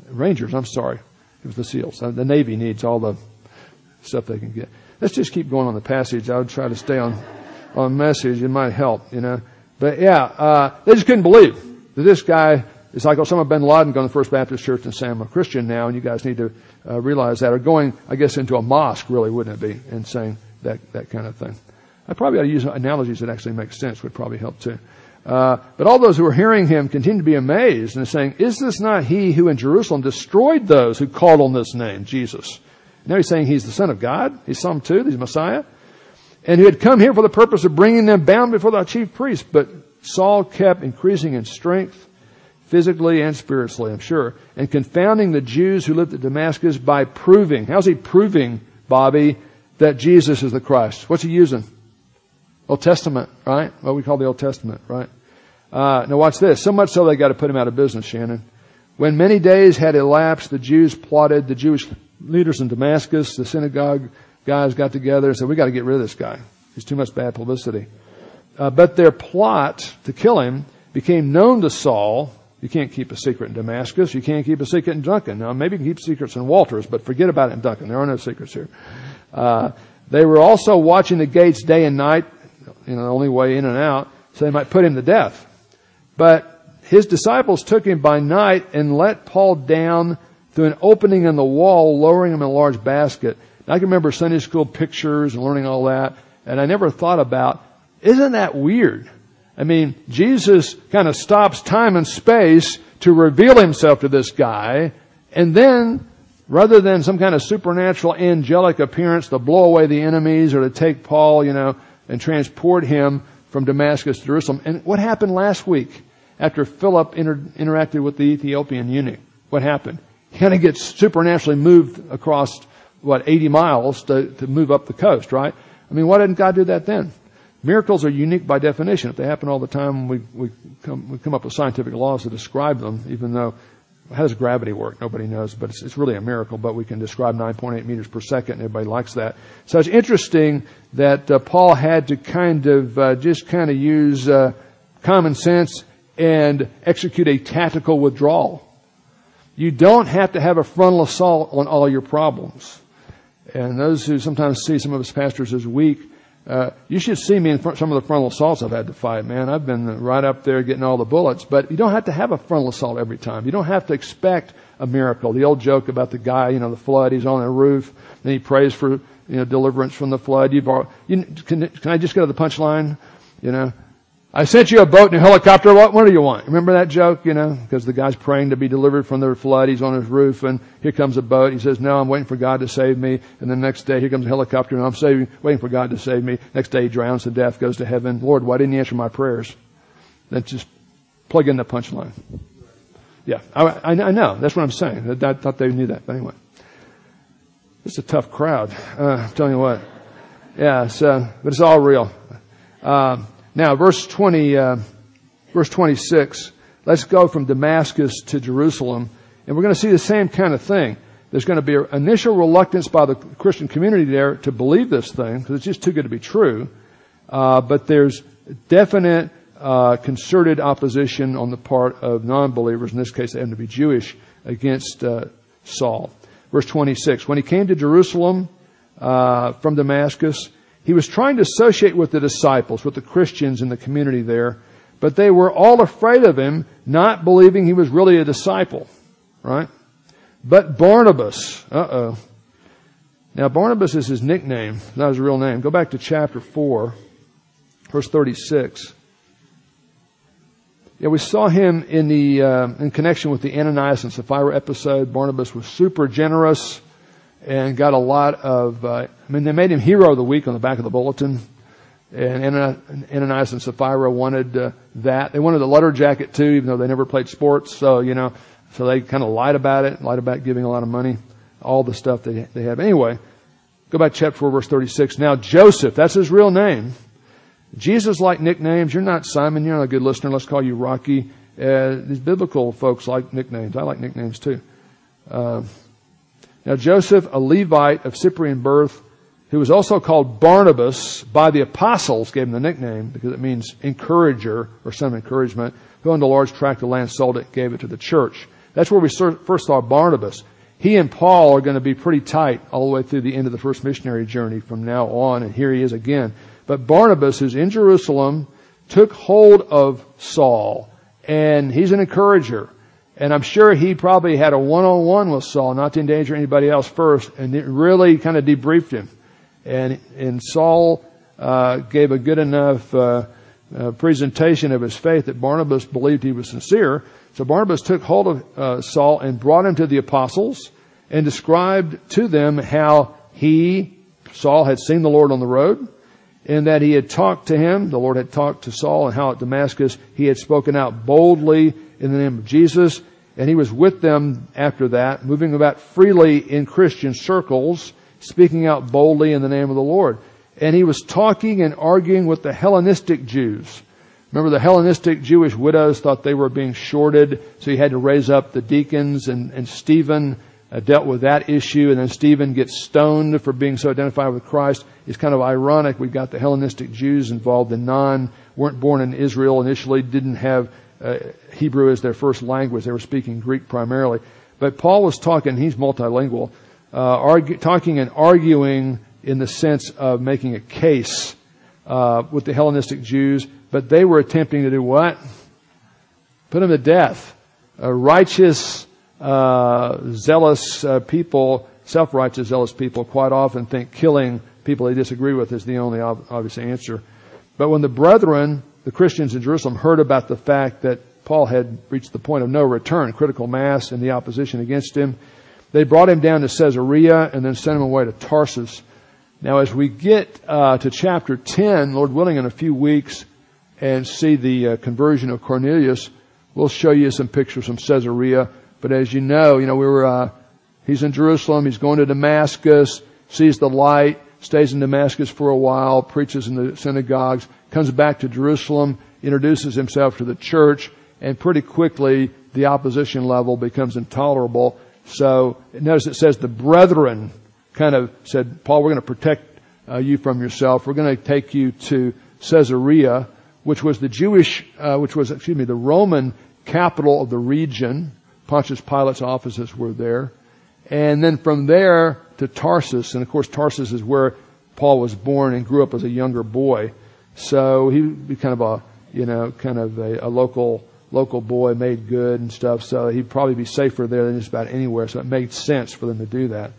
Rangers, I'm sorry. It was the SEALs. The Navy needs all the stuff they can get. Let's just keep going on the passage. I would try to stay on message. It might help, But yeah, they just couldn't believe that this guy is like Osama bin Laden going to First Baptist Church and saying, I'm a Christian now, and you guys need to realize that. Or going, I guess, into a mosque, really, wouldn't it be, and saying that kind of thing. I probably ought to use analogies that actually make sense, would probably help too. But all those who were hearing him continued to be amazed and saying, is this not he who in Jerusalem destroyed those who called on this name, Jesus? Now he's saying he's the Son of God. He's Psalm 2. He's Messiah. And he had come here for the purpose of bringing them bound before the chief priest. But Saul kept increasing in strength, physically and spiritually, I'm sure, and confounding the Jews who lived at Damascus by proving. How's he proving, Bobby, that Jesus is the Christ? What's he using? Old Testament, right? What we call the Old Testament, right? Now watch this. So much so they got to put him out of business, Shannon. When many days had elapsed, the Jews plotted, the Jewish leaders in Damascus, the synagogue guys got together and said, we got to get rid of this guy. He's too much bad publicity. But their plot to kill him became known to Saul. You can't keep a secret in Damascus. You can't keep a secret in Duncan. Now, maybe you can keep secrets in Walters, but forget about it in Duncan. There are no secrets here. They were also watching the gates day and night, the only way in and out, so they might put him to death. But his disciples took him by night and let Paul down through an opening in the wall, lowering him in a large basket. And I can remember Sunday school pictures and learning all that, and I never thought about, isn't that weird? I mean, Jesus kind of stops time and space to reveal himself to this guy, and then, rather than some kind of supernatural angelic appearance to blow away the enemies or to take Paul, and transport him from Damascus to Jerusalem. And what happened last week after Philip interacted with the Ethiopian eunuch? What happened? He kind of gets supernaturally moved across, 80 miles to move up the coast, right? I mean, why didn't God do that then? Miracles are unique by definition. If they happen all the time, we come up with scientific laws to describe them, even though How does gravity work? Nobody knows, but it's really a miracle. But we can describe 9.8 meters per second, and everybody likes that. So it's interesting that Paul had to just use common sense and execute a tactical withdrawal. You don't have to have a frontal assault on all your problems. And those who sometimes see some of us pastors as weak, you should see me in some of the frontal assaults I've had to fight, man. I've been right up there getting all the bullets. But you don't have to have a frontal assault every time. You don't have to expect a miracle. The old joke about the guy, the flood, he's on a roof, and he prays for, deliverance from the flood. Can I just go to the punchline? I sent you a boat and a helicopter. What do you want? Remember that joke, because the guy's praying to be delivered from the flood. He's on his roof and here comes a boat. He says, no, I'm waiting for God to save me. And the next day, here comes a helicopter and I'm waiting for God to save me. Next day, he drowns to death, goes to heaven. Lord, why didn't you answer my prayers? That's just plug in the punchline. Yeah, I know. That's what I'm saying. I thought they knew that. But anyway, it's a tough crowd. I'm telling you what. Yeah, but it's all real. Now, verse 26, let's go from Damascus to Jerusalem, and we're going to see the same kind of thing. There's going to be an initial reluctance by the Christian community there to believe this thing, because it's just too good to be true. But there's definite concerted opposition on the part of non-believers, in this case they happen to be Jewish, against Saul. Verse 26, when he came to Jerusalem from Damascus, he was trying to associate with the disciples, with the Christians in the community there, but they were all afraid of him, not believing he was really a disciple, right? But Barnabas, Now Barnabas is his nickname, not his real name. Go back to chapter 4, verse 36. Yeah, we saw him in the, in connection with the Ananias and Sapphira episode. Barnabas was super generous. And got a lot of, they made him hero of the week on the back of the bulletin. And Ananias and Sapphira wanted that. They wanted the letter jacket too, even though they never played sports. So, so they kind of lied about giving a lot of money, all the stuff they have. Anyway, go back to chapter 4, verse 36. Now, Joseph, that's his real name. Jesus-like nicknames. You're not Simon. You're not a good listener. Let's call you Rocky. These biblical folks like nicknames. I like nicknames too. Now, Joseph, a Levite of Cyprian birth, who was also called Barnabas by the apostles, gave him the nickname because it means encourager or son of encouragement, who owned a large tract of land, sold it, gave it to the church. That's where we first saw Barnabas. He and Paul are going to be pretty tight all the way through the end of the first missionary journey from now on, and here he is again. But Barnabas, who's in Jerusalem, took hold of Saul, and he's an encourager. And I'm sure he probably had a one-on-one with Saul, not to endanger anybody else first, and it really kind of debriefed him. And Saul gave a good enough presentation of his faith that Barnabas believed he was sincere. So Barnabas took hold of Saul and brought him to the apostles and described to them how Saul had seen the Lord on the road and that he had talked to him, the Lord had talked to Saul, and how at Damascus he had spoken out boldly in the name of Jesus. And he was with them after that, moving about freely in Christian circles, speaking out boldly in the name of the Lord. And he was talking and arguing with the Hellenistic Jews. Remember, the Hellenistic Jewish widows thought they were being shorted, so he had to raise up the deacons, and Stephen dealt with that issue, and then Stephen gets stoned for being so identified with Christ. It's kind of ironic. We've got the Hellenistic Jews involved, weren't born in Israel initially, didn't have Hebrew as their first language. They were speaking Greek primarily. But Paul was talking, he's multilingual, talking and arguing in the sense of making a case with the Hellenistic Jews, but they were attempting to do what? Put them to death. Righteous, zealous people, self-righteous, zealous people quite often think killing people they disagree with is the only obvious answer. But when the brethren, the Christians in Jerusalem, heard about the fact that Paul had reached the point of no return, critical mass, and the opposition against him, they brought him down to Caesarea and then sent him away to Tarsus. Now, as we get to chapter 10, Lord willing, in a few weeks, and see the conversion of Cornelius, we'll show you some pictures from Caesarea. But as he's in Jerusalem, he's going to Damascus, sees the light, stays in Damascus for a while, preaches in the synagogues, comes back to Jerusalem, introduces himself to the church, and pretty quickly the opposition level becomes intolerable. So notice it says the brethren kind of said, Paul, we're going to protect you from yourself. We're going to take you to Caesarea, which was the Jewish, the Roman capital of the region. Pontius Pilate's offices were there. And then from there to Tarsus. And of course, Tarsus is where Paul was born and grew up as a younger boy. So he would be kind of a local boy made good and stuff. So he'd probably be safer there than just about anywhere. So it made sense for them to do that.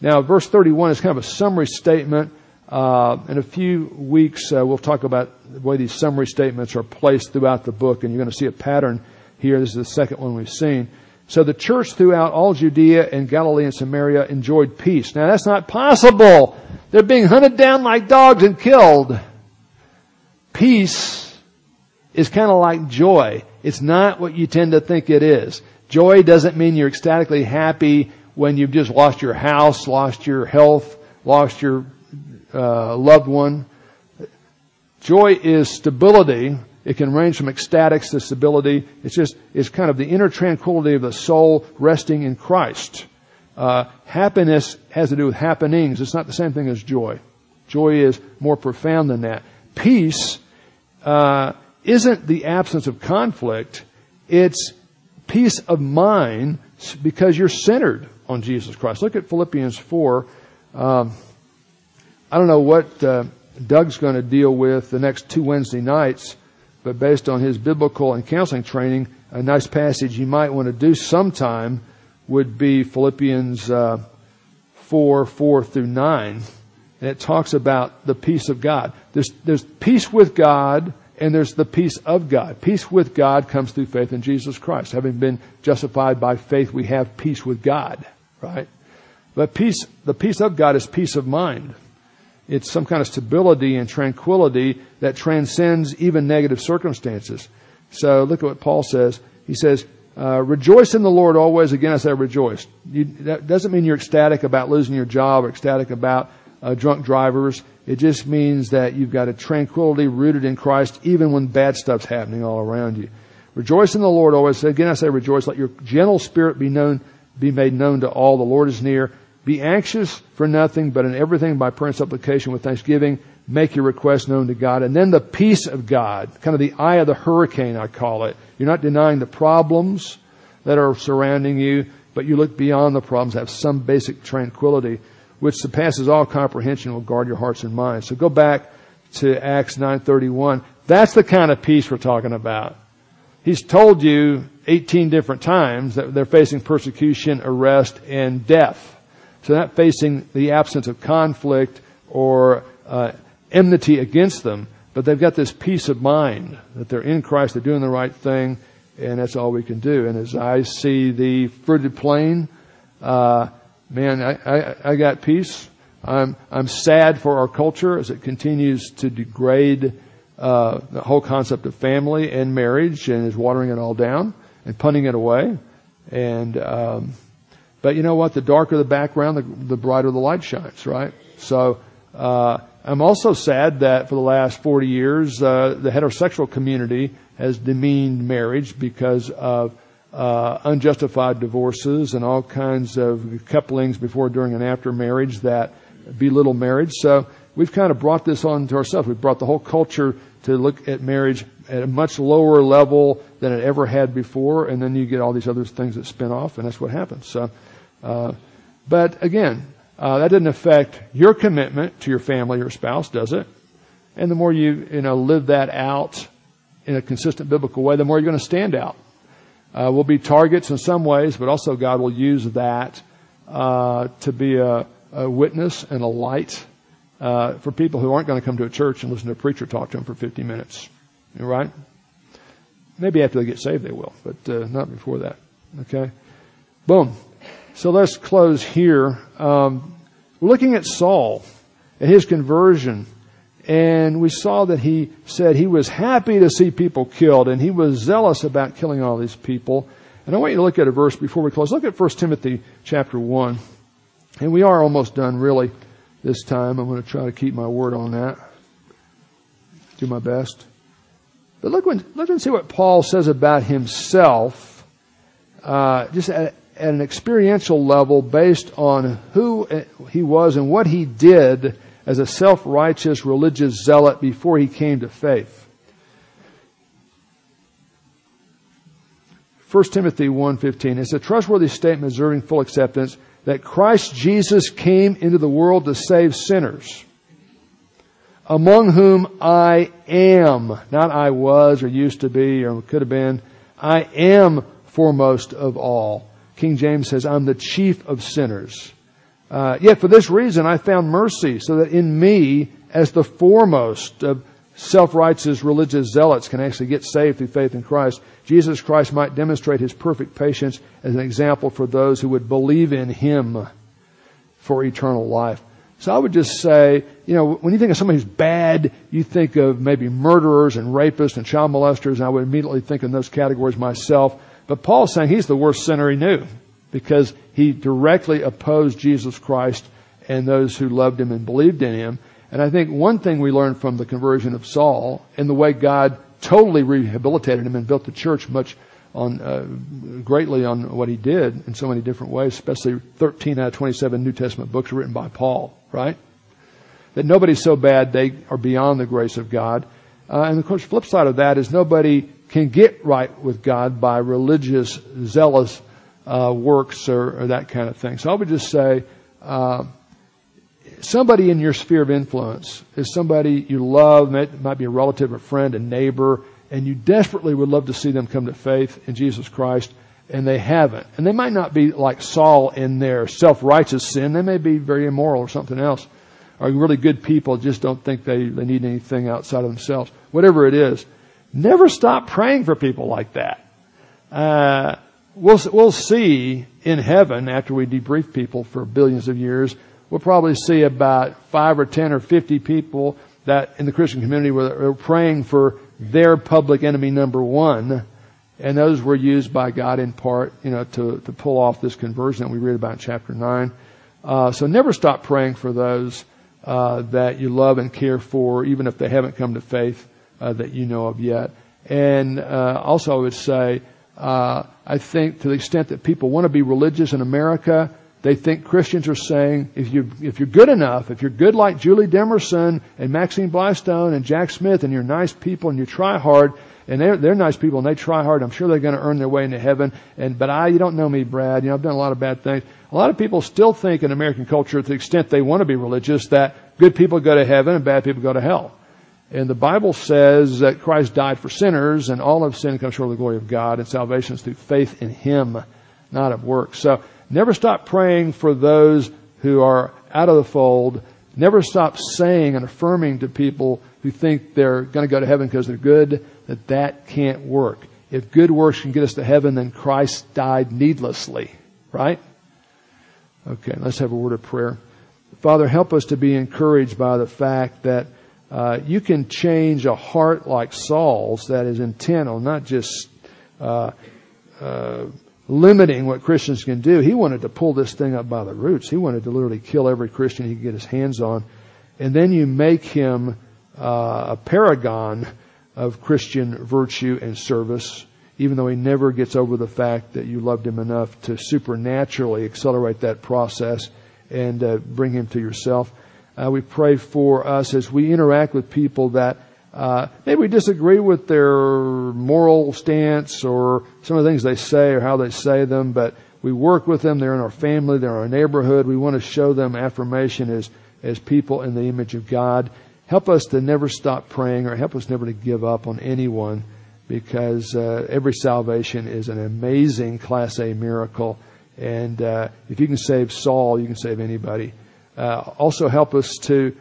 Now, verse 31 is kind of a summary statement. In a few weeks, we'll talk about the way these summary statements are placed throughout the book. And you're going to see a pattern here. This is the second one we've seen. So the church throughout all Judea and Galilee and Samaria enjoyed peace. Now, that's not possible. They're being hunted down like dogs and killed. Peace is kind of like joy. It's not what you tend to think it is. Joy doesn't mean you're ecstatically happy when you've just lost your house, lost your health, lost your loved one. Joy is stability. It can range from ecstatics to stability. It's kind of the inner tranquility of the soul resting in Christ. Happiness has to do with happenings. It's not the same thing as joy. Joy is more profound than that. Peace isn't the absence of conflict. It's peace of mind because you're centered on Jesus Christ. Look at Philippians 4. I don't know what Doug's going to deal with the next two Wednesday nights, but based on his biblical and counseling training, a nice passage you might want to do sometime would be Philippians 4 through 9. And it talks about the peace of God. There's peace with God and there's the peace of God. Peace with God comes through faith in Jesus Christ. Having been justified by faith, we have peace with God, right? But peace, the peace of God is peace of mind. It's some kind of stability and tranquility that transcends even negative circumstances. So look at what Paul says. He says, rejoice in the Lord always. Again, I say rejoice. That doesn't mean you're ecstatic about losing your job or ecstatic about drunk drivers. It just means that you've got a tranquility rooted in Christ even when bad stuff's happening all around you. Rejoice in the Lord always. Again, I say rejoice. Let your gentle spirit be made known to all. The Lord is near. Be anxious for nothing, but in everything by prayer and supplication with thanksgiving, make your requests known to God. And then the peace of God, kind of the eye of the hurricane, I call it. You're not denying the problems that are surrounding you, but you look beyond the problems, have some basic tranquility, which surpasses all comprehension, will guard your hearts and minds. So go back to Acts 9:31. That's the kind of peace we're talking about. He's told you 18 different times that they're facing persecution, arrest, and death. So they're not facing the absence of conflict or enmity against them, but they've got this peace of mind that they're in Christ, they're doing the right thing, and that's all we can do. And as I see the fruited plain, I got peace. I'm sad for our culture as it continues to degrade the whole concept of family and marriage and is watering it all down and punting it away. And but you know what? The darker the background, the brighter the light shines, right? So I'm also sad that for the last 40 years the heterosexual community has demeaned marriage because of unjustified divorces and all kinds of couplings before, during, and after marriage that belittle marriage. So we've kind of brought this on to ourselves. We've brought the whole culture to look at marriage at a much lower level than it ever had before, and then you get all these other things that spin off, and that's what happens. So, but again, that doesn't affect your commitment to your family or spouse, does it? And the more you live that out in a consistent biblical way, the more you're going to stand out. We'll be targets in some ways, but also God will use that to be a witness and a light for people who aren't going to come to a church and listen to a preacher talk to them for 50 minutes. All right? Maybe after they get saved they will, but not before that. Okay? Boom. So let's close here. We're looking at Saul and his conversion. And we saw that he said he was happy to see people killed and he was zealous about killing all these people. And I want you to look at a verse before we close. Look at 1 Timothy chapter 1. And we are almost done really this time. I'm going to try to keep my word on that. Do my best. But look and see what Paul says about himself just at an experiential level based on who he was and what he did as a self-righteous religious zealot before he came to faith. 1 Timothy 1:15, it's a trustworthy statement deserving full acceptance that Christ Jesus came into the world to save sinners, among whom I am, not I was or used to be or could have been, I am foremost of all. King James says, I'm the chief of sinners. Yet for this reason I found mercy, so that in me, as the foremost of self-righteous religious zealots can actually get saved through faith in Christ, Jesus Christ might demonstrate His perfect patience as an example for those who would believe in Him for eternal life. So I would just say, you know, when you think of somebody who's bad, you think of maybe murderers and rapists and child molesters, and I would immediately think in those categories myself. But Paul's saying he's the worst sinner he knew because he directly opposed Jesus Christ and those who loved him and believed in him. And I think one thing we learned from the conversion of Saul and the way God totally rehabilitated him and built the church much on greatly on what he did in so many different ways, especially 13 out of 27 New Testament books written by Paul, right? That nobody's so bad they are beyond the grace of God. And of course, the flip side of that is nobody can get right with God by religious, zealous works or that kind of thing. So I would just say somebody in your sphere of influence is somebody you love. It might be a relative, a friend, a neighbor, and you desperately would love to see them come to faith in Jesus Christ, and they haven't. And they might not be like Saul in their self-righteous sin. They may be very immoral or something else. Or really good people just don't think they need anything outside of themselves. Whatever it is. Never stop praying for people like that. We'll see in heaven after we debrief people for billions of years. We'll probably see about 5 or 10 or 50 people that in the Christian community were praying for their public enemy number one, and those were used by God in part, you know, to pull off this conversion that we read about in chapter 9. So never stop praying for those that you love and care for, even if they haven't come to faith. That you know of yet. And also I would say, I think to the extent that people want to be religious in America, they think Christians are saying, if you're good enough, if you're good like Julie Demerson and Maxine Blystone and Jack Smith, and you're nice people and you try hard, and they're nice people and they try hard, I'm sure they're going to earn their way into heaven. But you don't know me, Brad. You know, I've done a lot of bad things. A lot of people still think in American culture, to the extent they want to be religious, that good people go to heaven and bad people go to hell. And the Bible says that Christ died for sinners, and all of sin comes short of the glory of God, and salvation is through faith in Him, not of works. So never stop praying for those who are out of the fold. Never stop saying and affirming to people who think they're going to go to heaven because they're good, that can't work. If good works can get us to heaven, then Christ died needlessly, right? Okay, let's have a word of prayer. Father, help us to be encouraged by the fact that you can change a heart like Saul's that is intent on not just limiting what Christians can do. He wanted to pull this thing up by the roots. He wanted to literally kill every Christian he could get his hands on. And then you make him a paragon of Christian virtue and service, even though he never gets over the fact that you loved him enough to supernaturally accelerate that process and bring him to yourself. We pray for us as we interact with people that maybe we disagree with their moral stance or some of the things they say or how they say them, but we work with them. They're in our family. They're in our neighborhood. We want to show them affirmation as people in the image of God. Help us to never stop praying, or help us never to give up on anyone, because every salvation is an amazing Class A miracle. And if you can save Saul, you can save anybody. Also help us to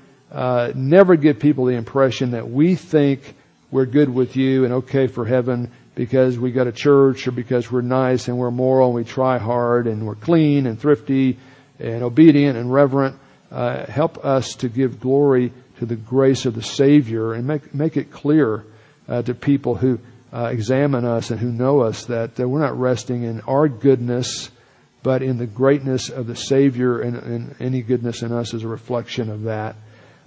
never give people the impression that we think we're good with you and okay for heaven because we go to church or because we're nice and we're moral and we try hard and we're clean and thrifty and obedient and reverent. Help us to give glory to the grace of the Savior and make it clear to people who examine us and who know us that we're not resting in our goodness, but in the greatness of the Savior, and any goodness in us is a reflection of that.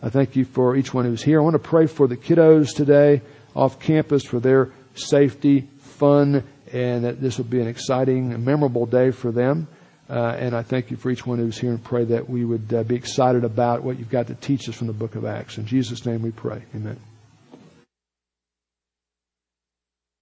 I thank you for each one who's here. I want to pray for the kiddos today off campus for their safety, fun, and that this will be an exciting and memorable day for them. And I thank you for each one who's here, and pray that we would be excited about what you've got to teach us from the book of Acts. In Jesus' name we pray. Amen.